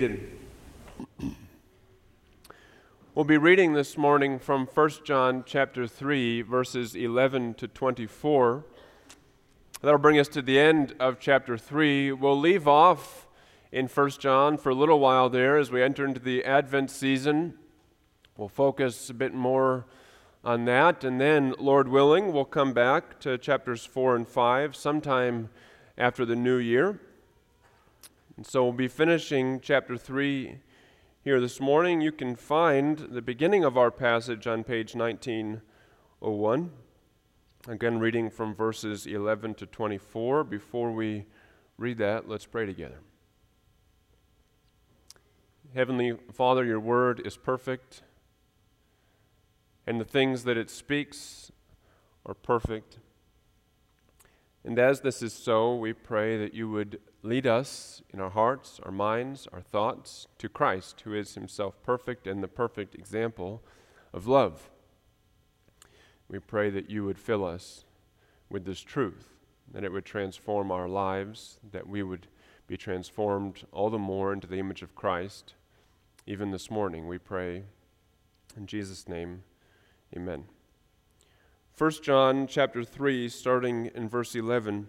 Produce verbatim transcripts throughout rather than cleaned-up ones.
seated. We'll be reading this morning from First John chapter three, verses eleven to twenty-four. That'll bring us to the end of chapter three. We'll leave off in First John for a little while there as we enter into the Advent season. We'll focus a bit more on that, and then, Lord willing, we'll come back to chapters four and five sometime after the new year. And so we'll be finishing chapter three here this morning. You can find the beginning of our passage on page nineteen oh one. Again, reading from verses eleven to twenty-four. Before we read that, let's pray together. Heavenly Father, your word is perfect, and the things that it speaks are perfect. And as this is so, we pray that you would lead us in our hearts, our minds, our thoughts to Christ, who is himself perfect and the perfect example of love. We pray that you would fill us with this truth, that it would transform our lives, that we would be transformed all the more into the image of Christ. Even this morning, we pray in Jesus' name, amen. First John chapter three, starting in verse eleven.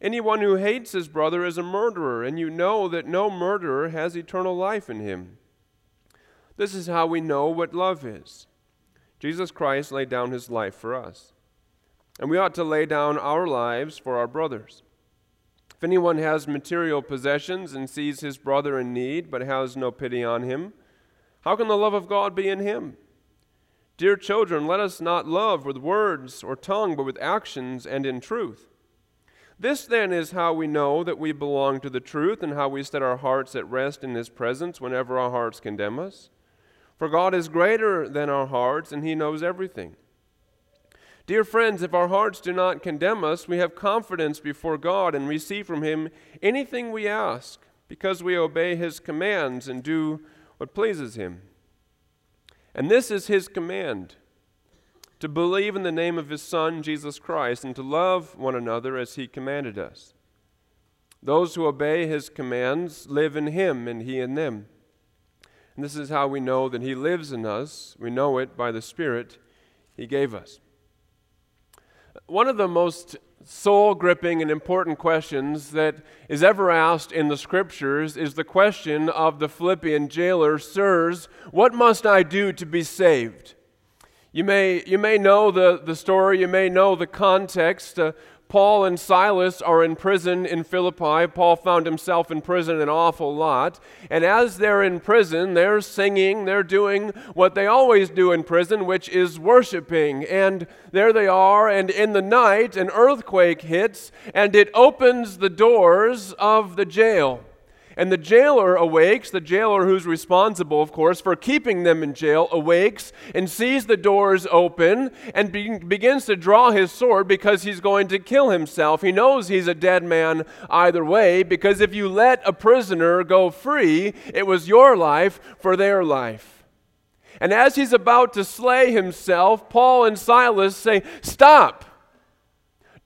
Anyone who hates his brother is a murderer, and you know that no murderer has eternal life in him. This is how we know what love is. Jesus Christ laid down his life for us. And we ought to lay down our lives for our brothers. If anyone has material possessions and sees his brother in need but has no pity on him, how can the love of God be in him? Dear children, let us not love with words or tongue, but with actions and in truth. This then is how we know that we belong to the truth and how we set our hearts at rest in his presence whenever our hearts condemn us. For God is greater than our hearts, and he knows everything. Dear friends, if our hearts do not condemn us, we have confidence before God and receive from him anything we ask, because we obey his commands and do what pleases him. And this is his command, to believe in the name of his Son, Jesus Christ, and to love one another as he commanded us. Those who obey his commands live in him and he in them. And this is how we know that he lives in us. We know it by the Spirit he gave us. One of the most soul-gripping and important questions that is ever asked in the Scriptures is the question of the Philippian jailer, "Sirs, what must I do to be saved?" You may, you may know the, the story, you may know the context. Uh, Paul and Silas are in prison in Philippi. Paul found himself in prison an awful lot. And as they're in prison, they're singing, they're doing what they always do in prison, which is worshiping. And there they are, and in the night, an earthquake hits, and it opens the doors of the jail. And the jailer awakes, the jailer who's responsible, of course, for keeping them in jail, awakes and sees the doors open and be- begins to draw his sword because he's going to kill himself. He knows he's a dead man either way, because if you let a prisoner go free, it was your life for their life. And as he's about to slay himself, Paul and Silas say, "Stop!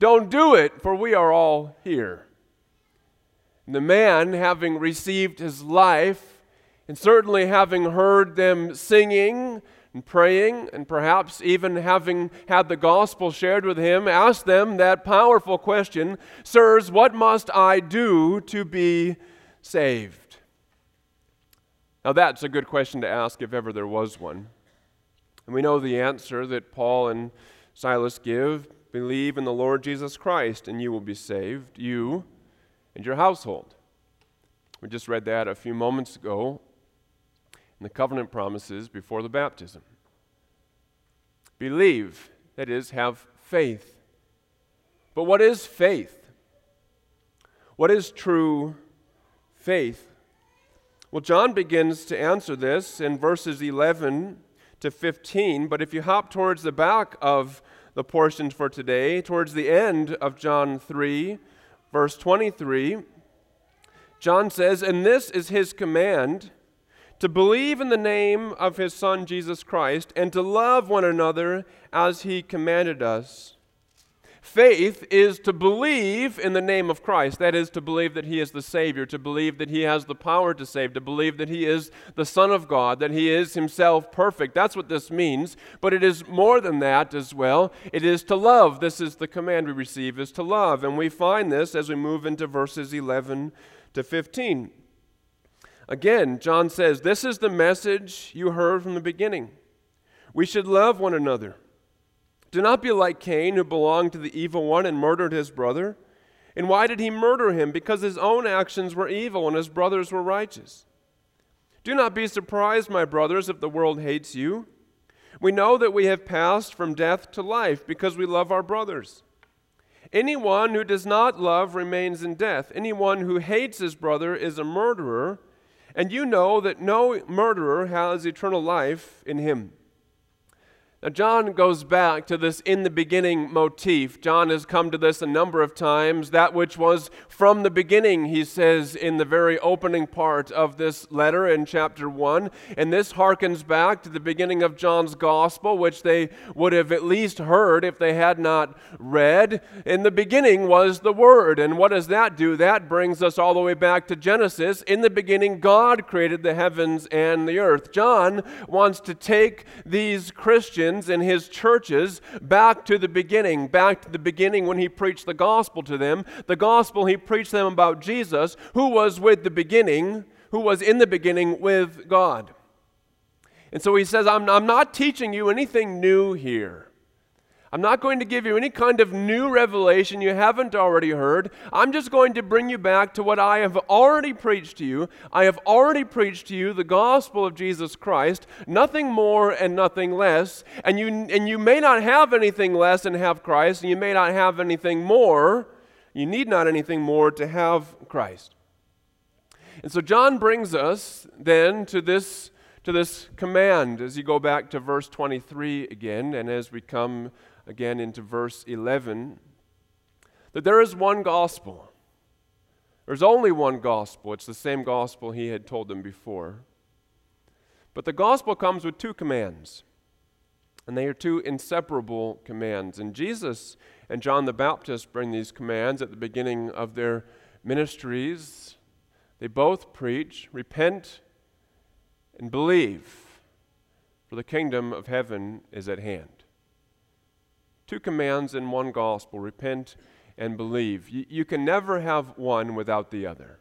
Don't do it, for we are all here." The man, having received his life, and certainly having heard them singing and praying, and perhaps even having had the gospel shared with him, asked them that powerful question, "Sirs, what must I do to be saved?" Now that's a good question to ask if ever there was one. And we know the answer that Paul and Silas give: believe in the Lord Jesus Christ and you will be saved, you and your household. We just read that a few moments ago in the covenant promises before the baptism. Believe, that is, have faith. But what is faith? What is true faith? Well, John begins to answer this in verses eleven to fifteen, but if you hop towards the back of the portions for today, towards the end of John three, verse twenty-three, John says, "And this is his command, to believe in the name of his Son Jesus Christ, and to love one another as he commanded us." Faith is to believe in the name of Christ. That is, to believe that he is the Savior, to believe that he has the power to save, to believe that he is the Son of God, that he is himself perfect. That's what this means. But it is more than that as well. It is to love. This is the command we receive, is to love. And we find this as we move into verses eleven to fifteen. Again, John says, "This is the message you heard from the beginning. We should love one another. Do not be like Cain, who belonged to the evil one and murdered his brother. And why did he murder him? Because his own actions were evil and his brothers were righteous. Do not be surprised, my brothers, if the world hates you. We know that we have passed from death to life because we love our brothers. Anyone who does not love remains in death. Anyone who hates his brother is a murderer, and you know that no murderer has eternal life in him." Now, John goes back to this in the beginning motif. John has come to this a number of times. That which was from the beginning, he says in the very opening part of this letter in chapter one. And this harkens back to the beginning of John's gospel, which they would have at least heard if they had not read. In the beginning was the Word. And what does that do? That brings us all the way back to Genesis. In the beginning, God created the heavens and the earth. John wants to take these Christians in his churches back to the beginning, back to the beginning when he preached the gospel to them, the gospel he preached them about Jesus, who was with the beginning, who was in the beginning with God. And so he says, I'm, I'm not teaching you anything new here. I'm not going to give you any kind of new revelation you haven't already heard. I'm just going to bring you back to what I have already preached to you. I have already preached to you the gospel of Jesus Christ, nothing more and nothing less. And you and you may not have anything less and have Christ, and you may not have anything more. You need not anything more to have Christ. And so John brings us then to this to this command as you go back to verse twenty-three again, and as we come again into verse eleven, that there is one gospel. There's only one gospel. It's the same gospel he had told them before. But the gospel comes with two commands, and they are two inseparable commands. And Jesus and John the Baptist bring these commands at the beginning of their ministries. They both preach, repent and believe, for the kingdom of heaven is at hand. Two commands in one gospel, repent and believe. You, you can never have one without the other.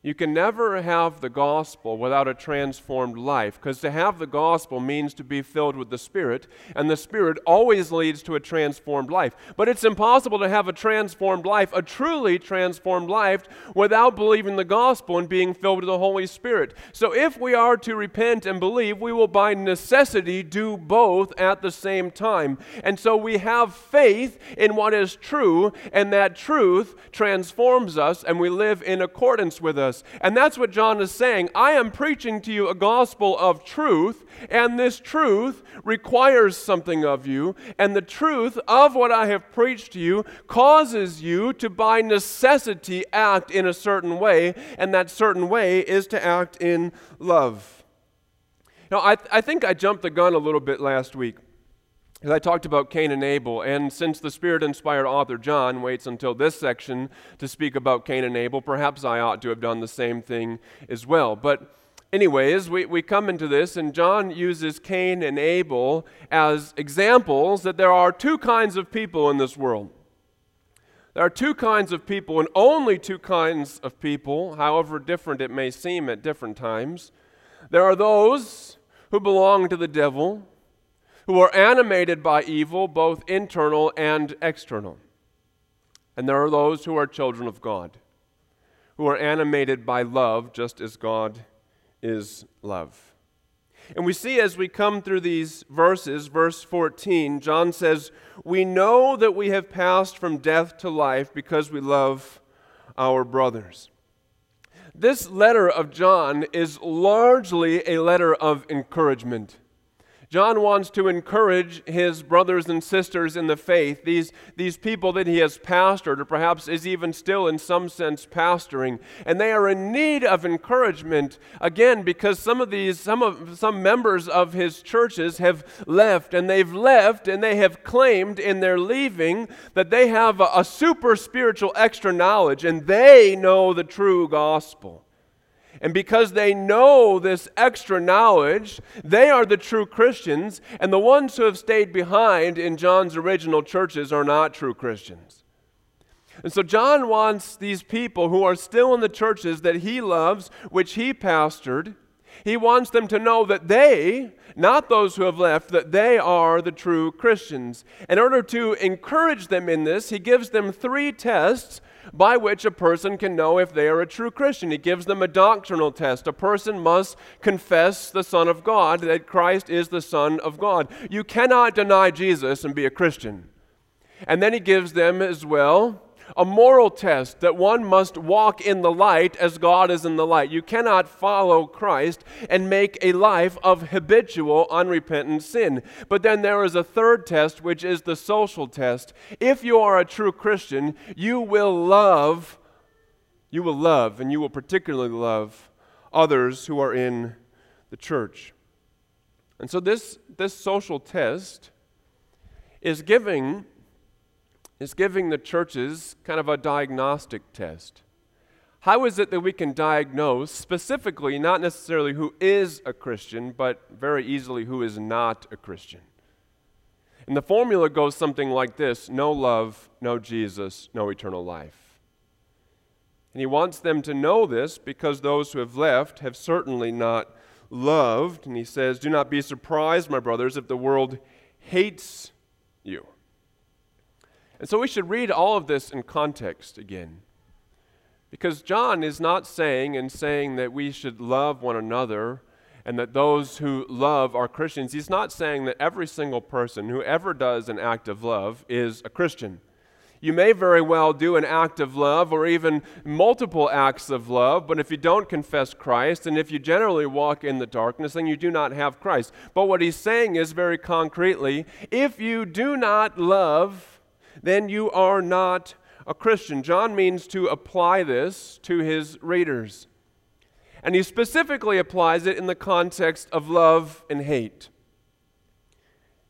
You can never have the gospel without a transformed life, because to have the gospel means to be filled with the Spirit, and the Spirit always leads to a transformed life. But it's impossible to have a transformed life, a truly transformed life, without believing the gospel and being filled with the Holy Spirit. So if we are to repent and believe, we will by necessity do both at the same time. And so we have faith in what is true, and that truth transforms us, and we live in accordance with us. And that's what John is saying. I am preaching to you a gospel of truth, and this truth requires something of you, and the truth of what I have preached to you causes you to by necessity act in a certain way, and that certain way is to act in love. Now, I, th- I think I jumped the gun a little bit last week, because I talked about Cain and Abel, and since the Spirit-inspired author John waits until this section to speak about Cain and Abel, perhaps I ought to have done the same thing as well. But anyways, we, we come into this, and John uses Cain and Abel as examples that there are two kinds of people in this world. There are two kinds of people, and only two kinds of people, however different it may seem at different times. There are those who belong to the devil, who are animated by evil, both internal and external. And there are those who are children of God, who are animated by love, just as God is love. And we see as we come through these verses, verse fourteen, John says, "We know that we have passed from death to life because we love our brothers." This letter of John is largely a letter of encouragement. John wants to encourage his brothers and sisters in the faith, these, these people that he has pastored, or perhaps is even still in some sense pastoring. And they are in need of encouragement, again, because some of these, some of some members of his churches have left, and they've left, and they have claimed in their leaving that they have a, a super spiritual extra knowledge, and they know the true gospel. And because they know this extra knowledge, they are the true Christians, and the ones who have stayed behind in John's original churches are not true Christians. And so John wants these people who are still in the churches that he loves, which he pastored, he wants them to know that they, not those who have left, that they are the true Christians. In order to encourage them in this, he gives them three tests by which a person can know if they are a true Christian. He gives them a doctrinal test. A person must confess the Son of God, that Christ is the Son of God. You cannot deny Jesus and be a Christian. And then he gives them as well a moral test, that one must walk in the light as God is in the light. You cannot follow Christ and make a life of habitual, unrepentant sin. But then there is a third test, which is the social test. If you are a true Christian, you will love, you will love, and you will particularly love others who are in the church. And so this, this social test is giving... is giving the churches kind of a diagnostic test. How is it that we can diagnose specifically, not necessarily who is a Christian, but very easily who is not a Christian? And the formula goes something like this: no love, no Jesus, no eternal life. And he wants them to know this because those who have left have certainly not loved. And he says, "Do not be surprised, my brothers, if the world hates you." And so we should read all of this in context again, because John is not saying and saying that we should love one another and that those who love are Christians. He's not saying that every single person who ever does an act of love is a Christian. You may very well do an act of love or even multiple acts of love, but if you don't confess Christ and if you generally walk in the darkness, then you do not have Christ. But what he's saying is very concretely, if you do not love, then you are not a Christian. John means to apply this to his readers. And he specifically applies it in the context of love and hate.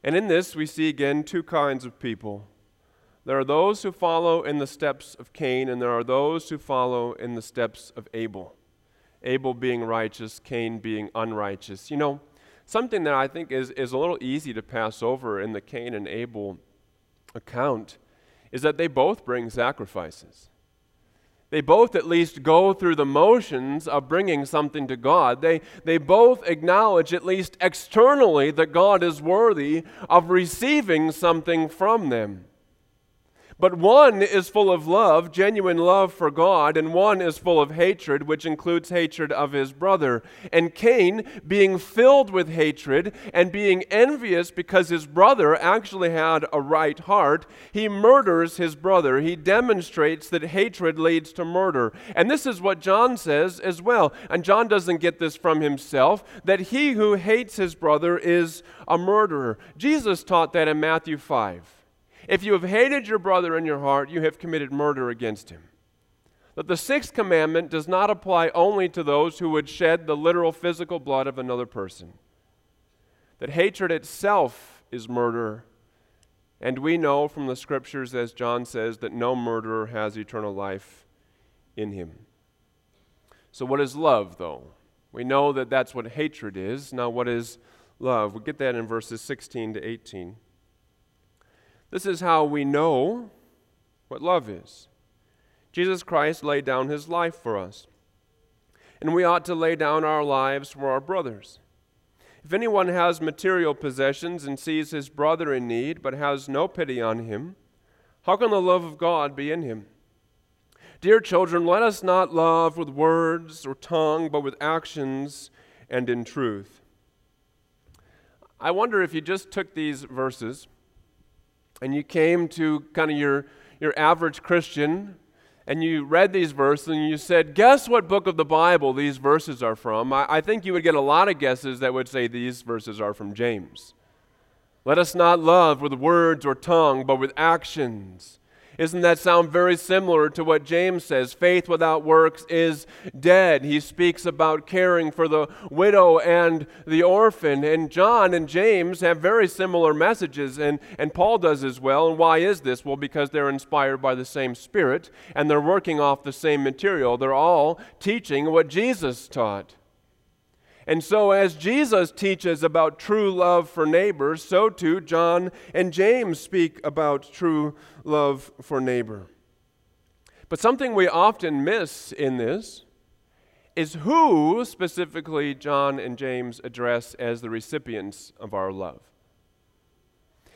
And in this, we see again two kinds of people. There are those who follow in the steps of Cain, and there are those who follow in the steps of Abel. Abel being righteous, Cain being unrighteous. You know, something that I think is, is a little easy to pass over in the Cain and Abel account is that they both bring sacrifices. They both at least go through the motions of bringing something to God. They, they both acknowledge, at least externally, that God is worthy of receiving something from them. But one is full of love, genuine love for God, and one is full of hatred, which includes hatred of his brother. And Cain, being filled with hatred and being envious because his brother actually had a right heart, he murders his brother. He demonstrates that hatred leads to murder. And this is what John says as well. And John doesn't get this from himself, that he who hates his brother is a murderer. Jesus taught that in Matthew five. If you have hated your brother in your heart, you have committed murder against him. That the sixth commandment does not apply only to those who would shed the literal physical blood of another person. That hatred itself is murder. And we know from the scriptures, as John says, that no murderer has eternal life in him. So what is love, though? We know that that's what hatred is. Now, what is love? We get that in verses sixteen to eighteen. This is how we know what love is. Jesus Christ laid down his life for us, and we ought to lay down our lives for our brothers. If anyone has material possessions and sees his brother in need but has no pity on him, how can the love of God be in him? Dear children, let us not love with words or tongue, but with actions and in truth. I wonder if you just took these verses and you came to kind of your, your average Christian, and you read these verses and you said, guess what book of the Bible these verses are from, I, I think you would get a lot of guesses that would say these verses are from James. Let us not love with words or tongue, but with actions. Isn't that sound very similar to what James says? Faith without works is dead. He speaks about caring for the widow and the orphan. And John and James have very similar messages, and, and Paul does as well. And why is this? Well, because they're inspired by the same Spirit, and they're working off the same material. They're all teaching what Jesus taught. And so as Jesus teaches about true love for neighbor, so too John and James speak about true love for neighbor. But something we often miss in this is who specifically John and James address as the recipients of our love.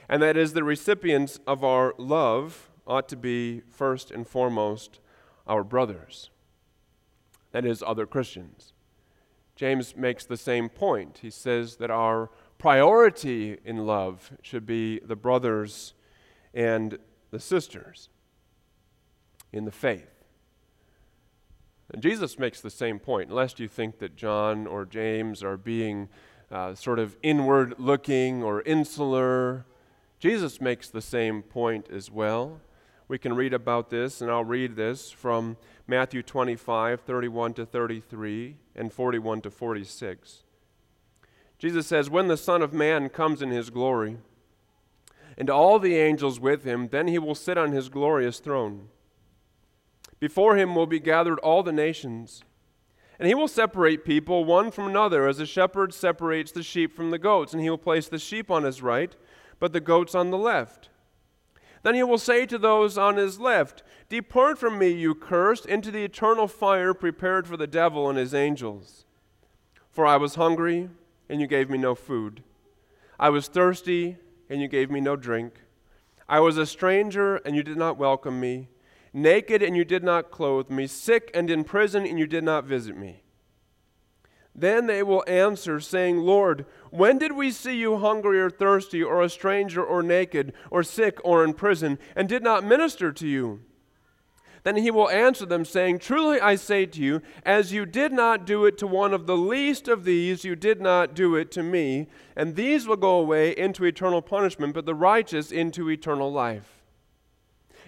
And that is, the recipients of our love ought to be first and foremost our brothers. That is, other Christians. James makes the same point. He says that our priority in love should be the brothers and the sisters in the faith. And Jesus makes the same point, lest you think that John or James are being uh, sort of inward-looking or insular. Jesus makes the same point as well. We can read about this, and I'll read this from Matthew twenty-five, thirty-one to thirty-three, and forty-one to forty-six. Jesus says, "When the Son of Man comes in his glory, and all the angels with him, then he will sit on his glorious throne. Before him will be gathered all the nations, and he will separate people one from another, as a shepherd separates the sheep from the goats, and he will place the sheep on his right, but the goats on the left. Then he will say to those on his left, 'Depart from me, you cursed, into the eternal fire prepared for the devil and his angels. For I was hungry, and you gave me no food. I was thirsty, and you gave me no drink. I was a stranger, and you did not welcome me. Naked, and you did not clothe me. Sick and in prison, and you did not visit me.' Then they will answer, saying, 'Lord, when did we see you hungry or thirsty or a stranger or naked or sick or in prison and did not minister to you?' Then he will answer them, saying, 'Truly I say to you, as you did not do it to one of the least of these, you did not do it to me.' And these will go away into eternal punishment, but the righteous into eternal life."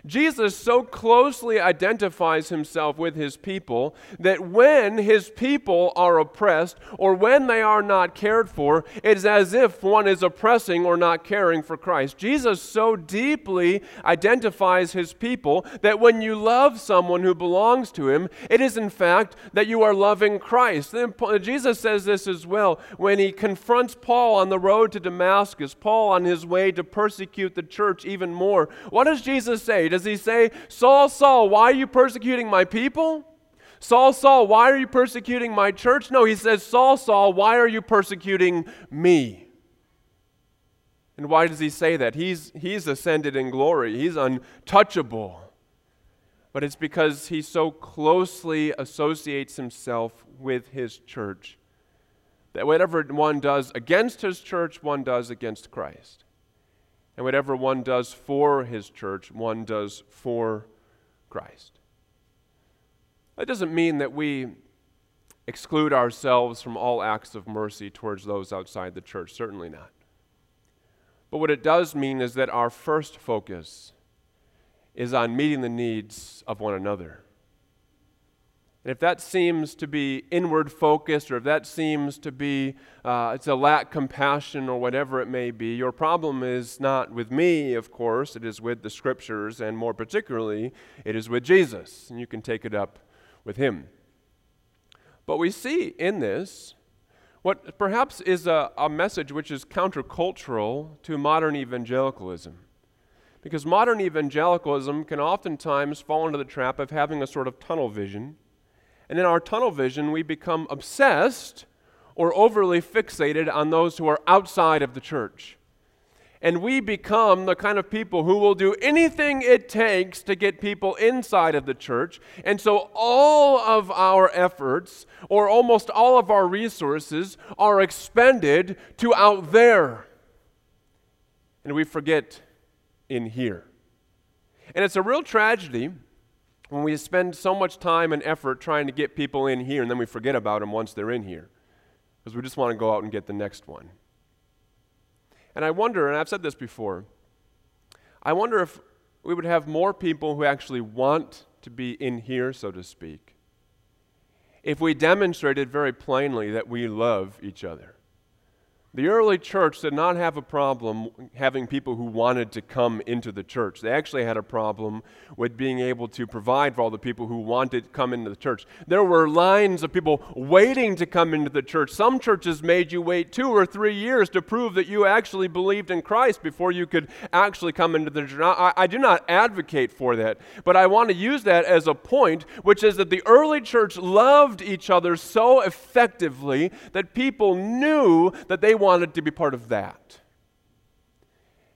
Jesus so closely identifies himself with his people that when his people are oppressed or when they are not cared for, it's as if one is oppressing or not caring for Christ. Jesus so deeply identifies his people that when you love someone who belongs to him, it is in fact that you are loving Christ. Then Jesus says this as well when he confronts Paul on the road to Damascus, Paul on his way to persecute the church even more. What does Jesus say? Does he say, "Saul, Saul, why are you persecuting my people? Saul, Saul, why are you persecuting my church?" No, he says, "Saul, Saul, why are you persecuting me?" And why does he say that? He's, he's ascended in glory. He's untouchable. But it's because he so closely associates himself with his church that whatever one does against his church, one does against Christ. And whatever one does for his church, one does for Christ. That doesn't mean that we exclude ourselves from all acts of mercy towards those outside the church, certainly not. But what it does mean is that our first focus is on meeting the needs of one another. And if that seems to be inward focused, or if that seems to be, uh, it's a lack of compassion or whatever it may be, your problem is not with me, of course. It is with the Scriptures, and more particularly, it is with Jesus. And you can take it up with him. But we see in this what perhaps is a, a message which is countercultural to modern evangelicalism. Because modern evangelicalism can oftentimes fall into the trap of having a sort of tunnel vision. And in our tunnel vision, we become obsessed or overly fixated on those who are outside of the church. And we become the kind of people who will do anything it takes to get people inside of the church. And so all of our efforts, or almost all of our resources, are expended to out there. And we forget in here. And it's a real tragedy when we spend so much time and effort trying to get people in here and then we forget about them once they're in here because we just want to go out and get the next one. And I wonder, and I've said this before, I wonder if we would have more people who actually want to be in here, so to speak, if we demonstrated very plainly that we love each other. The early church did not have a problem having people who wanted to come into the church. They actually had a problem with being able to provide for all the people who wanted to come into the church. There were lines of people waiting to come into the church. Some churches made you wait two or three years to prove that you actually believed in Christ before you could actually come into the church. I, I do not advocate for that, but I want to use that as a point, which is that the early church loved each other so effectively that people knew that they wanted wanted to be part of that.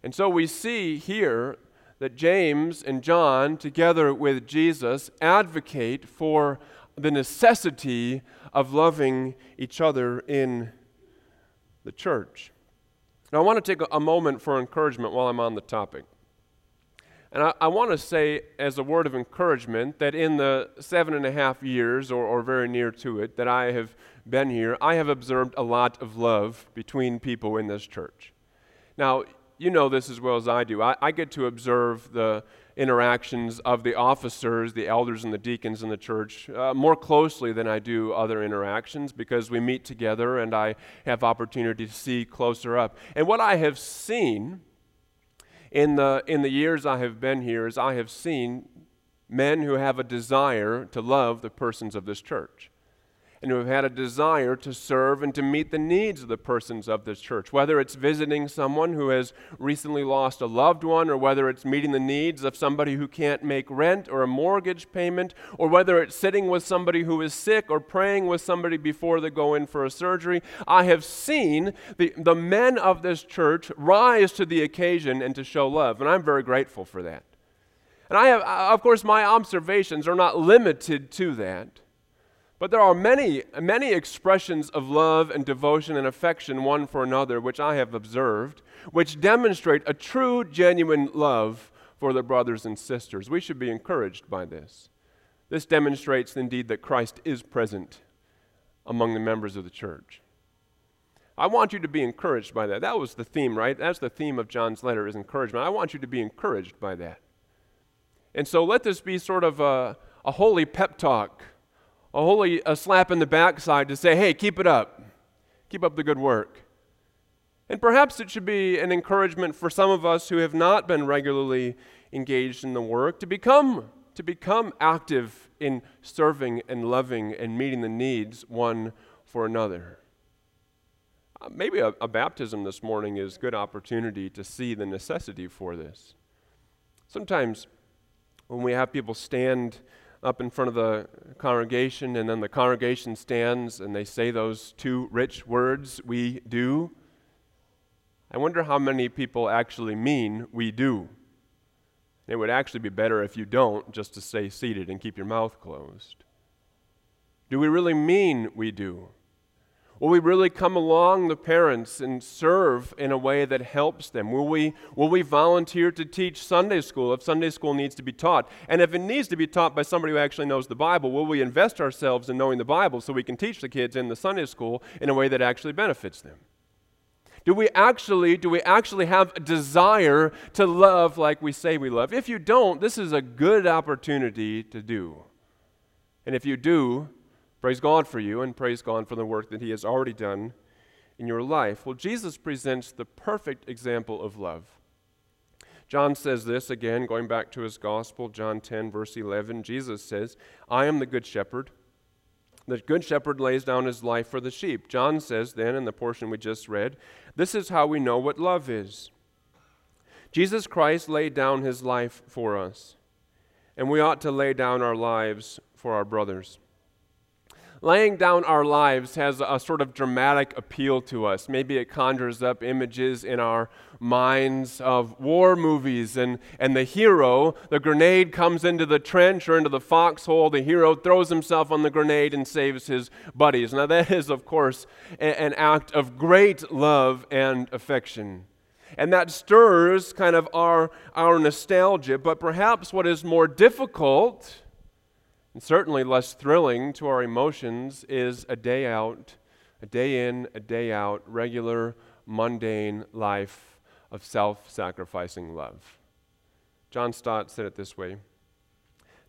And so we see here that James and John, together with Jesus, advocate for the necessity of loving each other in the church. Now I want to take a moment for encouragement while I'm on the topic. And I, I want to say as a word of encouragement that in the seven and a half years or, or very near to it that I have been here, I have observed a lot of love between people in this church. Now, you know this as well as I do. I, I get to observe the interactions of the officers, the elders, and the deacons in the church uh, more closely than I do other interactions because we meet together and I have opportunity to see closer up. And what I have seen in the in the years I have been here is I have seen men who have a desire to love the persons of this church, and who have had a desire to serve and to meet the needs of the persons of this church, whether it's visiting someone who has recently lost a loved one, or whether it's meeting the needs of somebody who can't make rent or a mortgage payment, or whether it's sitting with somebody who is sick or praying with somebody before they go in for a surgery. I have seen the, the men of this church rise to the occasion and to show love, and I'm very grateful for that. And I have, of course, my observations are not limited to that. But there are many, many expressions of love and devotion and affection one for another, which I have observed, which demonstrate a true, genuine love for the brothers and sisters. We should be encouraged by this. This demonstrates, indeed, that Christ is present among the members of the church. I want you to be encouraged by that. That was the theme, right? That's the theme of John's letter, is encouragement. I want you to be encouraged by that. And so let this be sort of a, a holy pep talk, a holy a slap in the backside to say, hey, keep it up. Keep up the good work. And perhaps it should be an encouragement for some of us who have not been regularly engaged in the work to become, to become active in serving and loving and meeting the needs one for another. Uh, maybe a, a baptism this morning is a good opportunity to see the necessity for this. Sometimes when we have people stand up in front of the congregation, and then the congregation stands and they say those two rich words, we do. I wonder how many people actually mean we do. It would actually be better if you don't, just to stay seated and keep your mouth closed. Do we really mean we do? Will we really come along the parents and serve in a way that helps them? Will we, will we volunteer to teach Sunday school if Sunday school needs to be taught? And if it needs to be taught by somebody who actually knows the Bible, will we invest ourselves in knowing the Bible so we can teach the kids in the Sunday school in a way that actually benefits them? Do we actually, do we actually have a desire to love like we say we love? If you don't, this is a good opportunity to do. And if you do, praise God for you, and praise God for the work that he has already done in your life. Well, Jesus presents the perfect example of love. John says this again, going back to his gospel, John ten, verse eleven. Jesus says, I am the good shepherd. The good shepherd lays down his life for the sheep. John says then, in the portion we just read, this is how we know what love is. Jesus Christ laid down his life for us, and we ought to lay down our lives for our brothers. Laying down our lives has a sort of dramatic appeal to us. Maybe it conjures up images in our minds of war movies and, and the hero, the grenade comes into the trench or into the foxhole, the hero throws himself on the grenade and saves his buddies. Now that is, of course, a, an act of great love and affection. And that stirs kind of our, our nostalgia, but perhaps what is more difficult And certainly less thrilling to our emotions is a day out, a day in, a day out, regular, mundane life of self-sacrificing love. John Stott said it this way: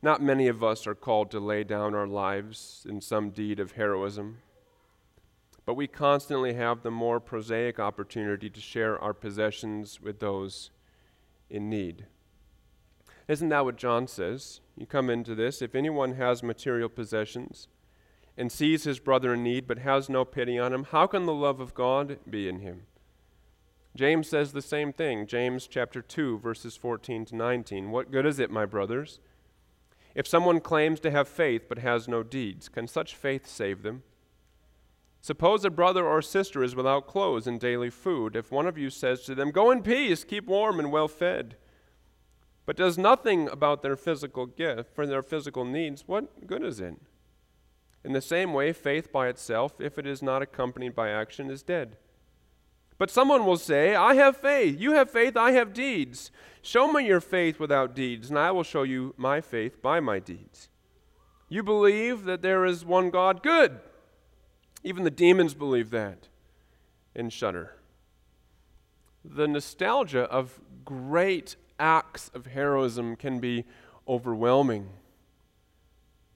"Not many of us are called to lay down our lives in some deed of heroism, but we constantly have the more prosaic opportunity to share our possessions with those in need." Isn't that what John says? You come into this, if anyone has material possessions and sees his brother in need but has no pity on him, how can the love of God be in him? James says the same thing, James chapter two, verses fourteen to nineteen. "What good is it, my brothers, if someone claims to have faith but has no deeds? Can such faith save them? Suppose a brother or sister is without clothes and daily food. If one of you says to them, 'Go in peace, keep warm and well fed,' but does nothing about their physical gift, for their physical needs, what good is it? In the same way, faith by itself, if it is not accompanied by action, is dead. But someone will say, 'I have faith, you have faith, I have deeds. Show me your faith without deeds, and I will show you my faith by my deeds. You believe that there is one God? Good. Even the demons believe that and shudder.'" The nostalgia of great acts of heroism can be overwhelming.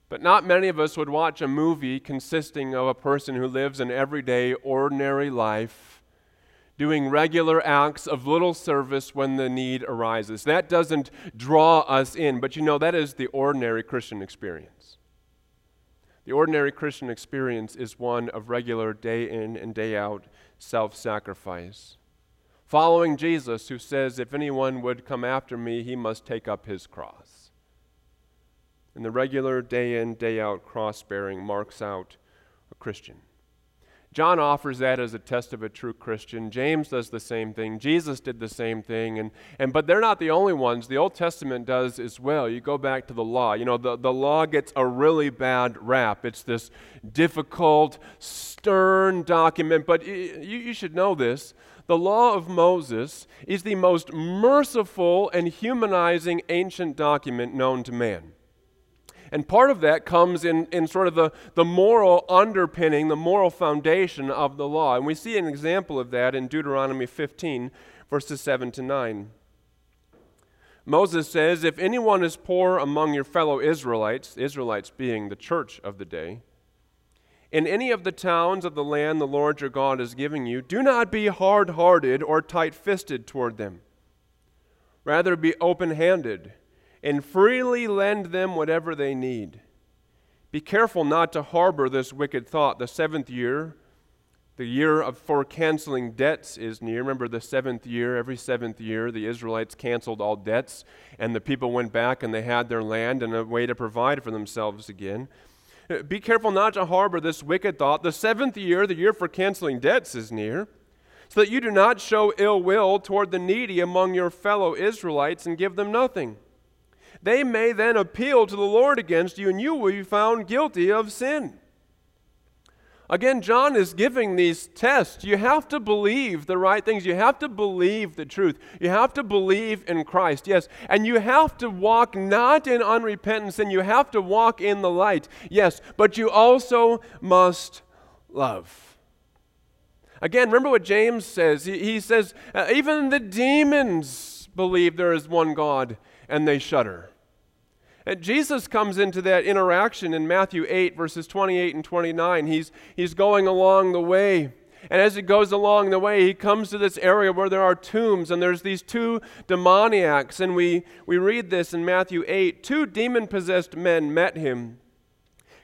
But not many of us would watch a movie consisting of a person who lives an everyday, ordinary life, doing regular acts of little service when the need arises. That doesn't draw us in, but you know, that is the ordinary Christian experience. The ordinary Christian experience is one of regular day in and day out self-sacrifice, following Jesus, who says, "If anyone would come after me, he must take up his cross." And the regular day in, day out cross-bearing marks out a Christian. John offers that as a test of a true Christian. James does the same thing. Jesus did the same thing. And, and but they're not the only ones. The Old Testament does as well. You go back to the law. You know, the, the law gets a really bad rap. It's this difficult, stern document. But you, you should know this. The law of Moses is the most merciful and humanizing ancient document known to man. And part of that comes in, in sort of the, the moral underpinning, the moral foundation of the law. And we see an example of that in Deuteronomy fifteen, verses seven to nine. Moses says, "If anyone is poor among your fellow Israelites," Israelites being the church of the day, "in any of the towns of the land the Lord your God is giving you, do not be hard-hearted or tight-fisted toward them. Rather be open-handed, and freely lend them whatever they need. Be careful not to harbor this wicked thought. The seventh year, the year of for canceling debts, is near." Remember the seventh year, every seventh year, the Israelites canceled all debts, and the people went back and they had their land and a way to provide for themselves again. "Be careful not to harbor this wicked thought. The seventh year, the year for canceling debts, is near. So that you do not show ill will toward the needy among your fellow Israelites and give them nothing. They may then appeal to the Lord against you, and you will be found guilty of sin." Again, John is giving these tests. You have to believe the right things. You have to believe the truth. You have to believe in Christ, yes. And you have to walk not in unrepentance, and you have to walk in the light, yes. But you also must love. Again, remember what James says. He, he says, even the demons believe there is one God, and they shudder. And Jesus comes into that interaction in Matthew eight, verses twenty-eight and twenty-nine. He's, he's going along the way. And as he goes along the way, he comes to this area where there are tombs, and there's these two demoniacs. And we, we read this in Matthew eight. "Two demon-possessed men met him,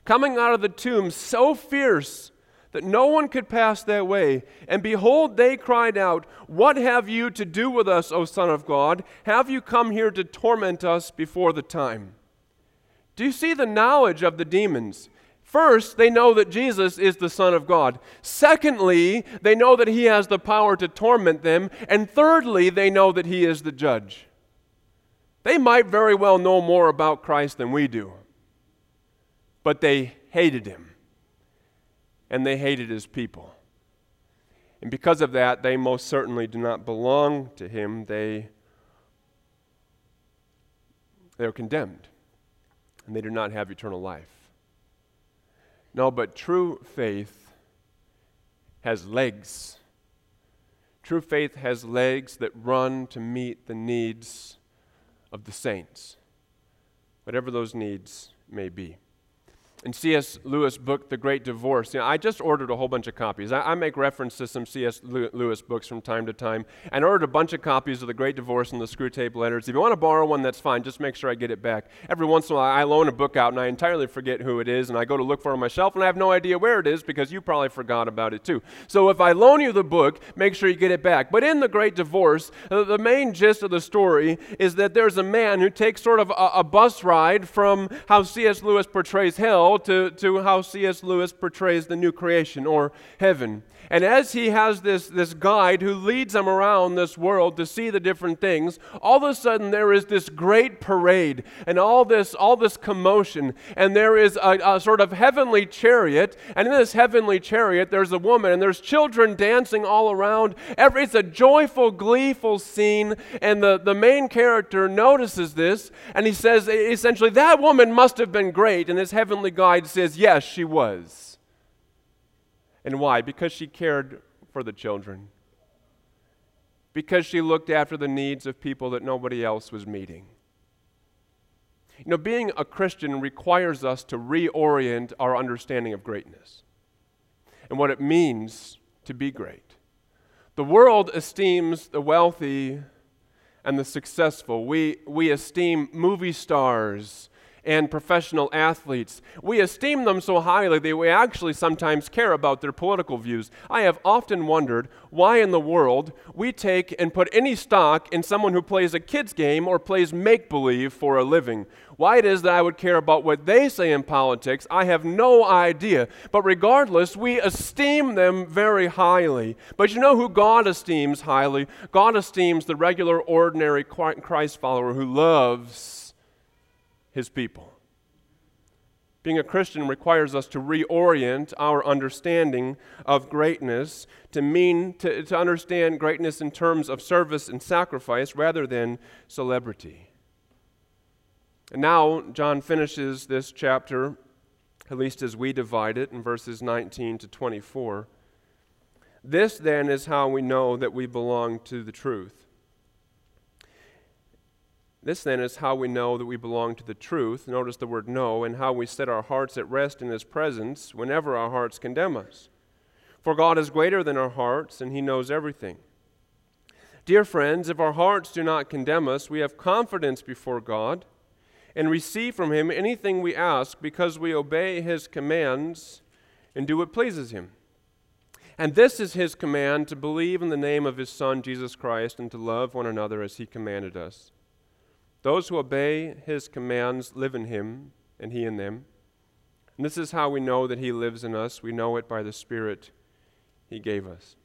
coming out of the tomb so fierce that no one could pass that way. And behold, they cried out, 'What have you to do with us, O Son of God? Have you come here to torment us before the time?'" Do you see the knowledge of the demons? First, they know that Jesus is the Son of God. Secondly, they know that he has the power to torment them. And thirdly, they know that he is the judge. They might very well know more about Christ than we do, but they hated him. And they hated his people. And because of that, they most certainly do not belong to him. They, they are condemned. and they do not have eternal life. No, but true faith has legs. True faith has legs that run to meet the needs of the saints, whatever those needs may be. In C S. Lewis' book, The Great Divorce, you know, I just ordered a whole bunch of copies. I, I make reference to some C S. Lewis books from time to time. And I ordered a bunch of copies of The Great Divorce and The Screwtape Letters. If you want to borrow one, that's fine. Just make sure I get it back. Every once in a while, I loan a book out, and I entirely forget who it is, and I go to look for it on my shelf, and I have no idea where it is because you probably forgot about it too. So if I loan you the book, make sure you get it back. But in The Great Divorce, uh, the main gist of the story is that there's a man who takes sort of a, a bus ride from how C S. Lewis portrays hell To, to how C S. Lewis portrays the new creation or heaven. And as he has this, this guide who leads him around this world to see the different things, all of a sudden there is this great parade and all this, all this commotion, and there is a, a sort of heavenly chariot, and in this heavenly chariot there's a woman, and there's children dancing all around. Every, it's a joyful, gleeful scene, and the, the main character notices this, and he says essentially, that woman must have been great, and this heavenly guide says, yes, she was. And why? Because she cared for the children. Because she looked after the needs of people that nobody else was meeting. You know, being a Christian requires us to reorient our understanding of greatness and what it means to be great. The world esteems the wealthy and the successful. We, we esteem movie stars and professional athletes. We esteem them so highly that we actually sometimes care about their political views. I have often wondered why in the world we take and put any stock in someone who plays a kid's game or plays make-believe for a living. Why it is that I would care about what they say in politics, I have no idea. But regardless, we esteem them very highly. But you know who God esteems highly? God esteems the regular, ordinary Christ follower who loves His people. Being a Christian requires us to reorient our understanding of greatness to mean, to, to understand greatness in terms of service and sacrifice rather than celebrity. And now John finishes this chapter, at least as we divide it, in verses nineteen to twenty-four. This then is how we know that we belong to the truth. This, then, is how we know that we belong to the truth. Notice the word know, and how we set our hearts at rest in His presence whenever our hearts condemn us. For God is greater than our hearts, and He knows everything. Dear friends, if our hearts do not condemn us, we have confidence before God and receive from Him anything we ask because we obey His commands and do what pleases Him. And this is His command, to believe in the name of His Son, Jesus Christ, and to love one another as He commanded us. Those who obey His commands live in Him, and He in them. And this is how we know that He lives in us. We know it by the Spirit He gave us.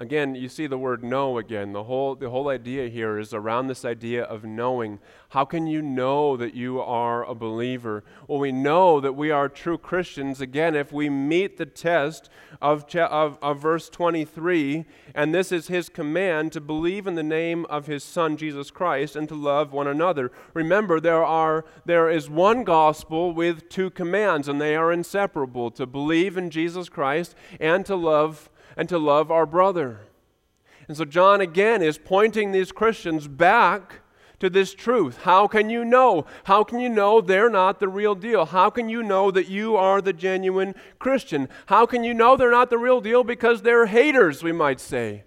Again, you see the word know again. The whole, the whole idea here is around this idea of knowing. How can you know that you are a believer? Well, we know that we are true Christians, again, if we meet the test of, of, of verse twenty-three, and this is His command, to believe in the name of His Son, Jesus Christ, and to love one another. Remember, there are there is one gospel with two commands, and they are inseparable, to believe in Jesus Christ and to love and to love our brother. And so John again is pointing these Christians back to this truth. How can you know? How can you know they're not the real deal? How can you know that you are the genuine Christian? How can you know they're not the real deal? Because they're haters, we might say.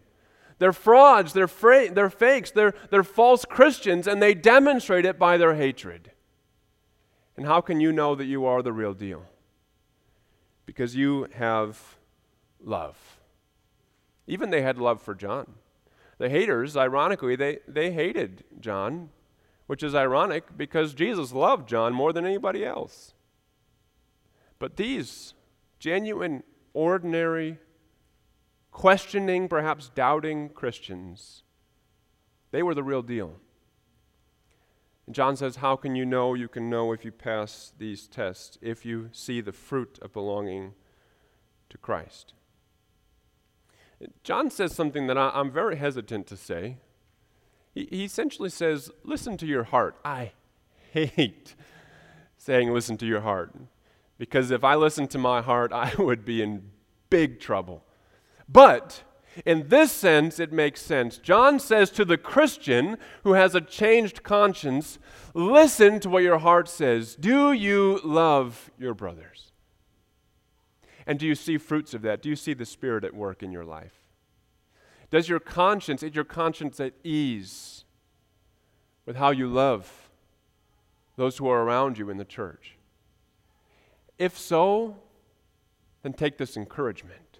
They're frauds, they're, fra- they're fakes, they're, they're false Christians, and they demonstrate it by their hatred. And how can you know that you are the real deal? Because you have love. Even they had love for John. The haters, ironically, they, they hated John, which is ironic because Jesus loved John more than anybody else. But these genuine, ordinary, questioning, perhaps doubting Christians, they were the real deal. And John says, how can you know? You can know if you pass these tests, if you see the fruit of belonging to Christ. John says something that I, I'm very hesitant to say. He, he essentially says, listen to your heart. I hate saying listen to your heart. Because if I listened to my heart, I would be in big trouble. But in this sense, it makes sense. John says to the Christian who has a changed conscience, listen to what your heart says. Do you love your brothers? And do you see fruits of that? Do you see the Spirit at work in your life? Does your conscience, is your conscience at ease with how you love those who are around you in the church? If so, then take this encouragement.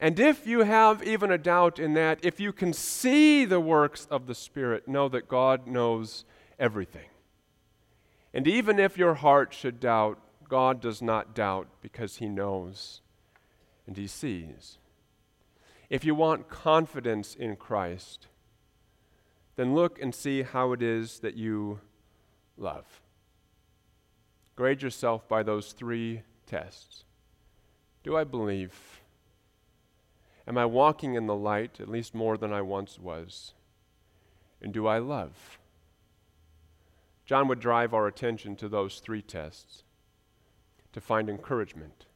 And if you have even a doubt in that, if you can see the works of the Spirit, know that God knows everything. And even if your heart should doubt, God does not doubt because He knows and He sees. If you want confidence in Christ, then look and see how it is that you love. Grade yourself by those three tests. Do I believe? Am I walking in the light, at least more than I once was? And do I love? John would drive our attention to those three tests to find encouragement.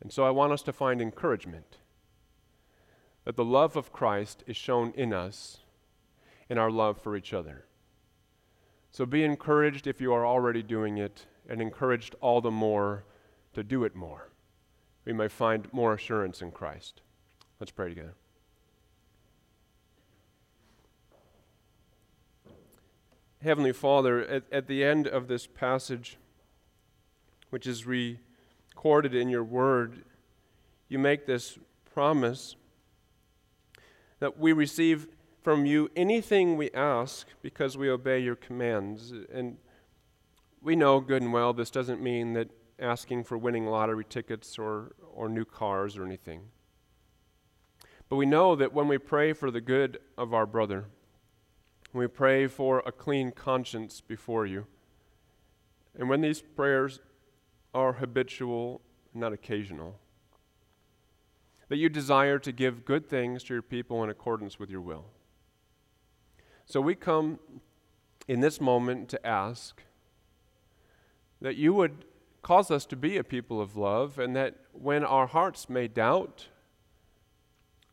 And so I want us to find encouragement that the love of Christ is shown in us in our love for each other. So be encouraged if you are already doing it, and encouraged all the more to do it more. We may find more assurance in Christ. Let's pray together. Heavenly Father, at, at the end of this passage, which is recorded in your word, you make this promise that we receive from you anything we ask because we obey your commands. And we know good and well this doesn't mean that asking for winning lottery tickets or, or new cars or anything. But we know that when we pray for the good of our brother, we pray for a clean conscience before you. And when these prayers are habitual, not occasional, that you desire to give good things to your people in accordance with your will. So we come in this moment to ask that you would cause us to be a people of love, and that when our hearts may doubt,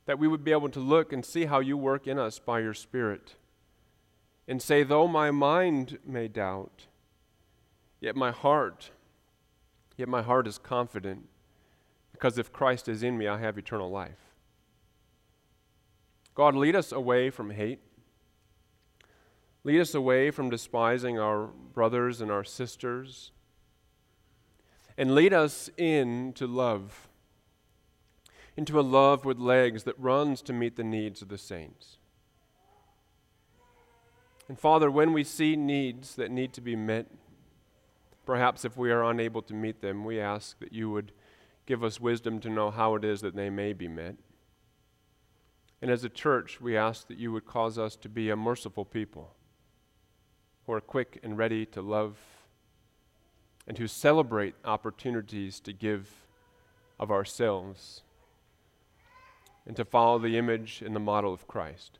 that we would be able to look and see how you work in us by your Spirit and say, though my mind may doubt, yet my heart, yet my heart is confident, because if Christ is in me, I have eternal life. God, lead us away from hate. Lead us away from despising our brothers and our sisters, and lead us into love, into a love with legs that runs to meet the needs of the saints. And Father, when we see needs that need to be met, perhaps if we are unable to meet them, we ask that you would give us wisdom to know how it is that they may be met. And as a church, we ask that you would cause us to be a merciful people, who are quick and ready to love, and who celebrate opportunities to give of ourselves and to follow the image and the model of Christ.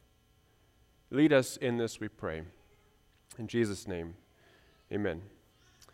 Lead us in this, we pray. In Jesus' name, amen.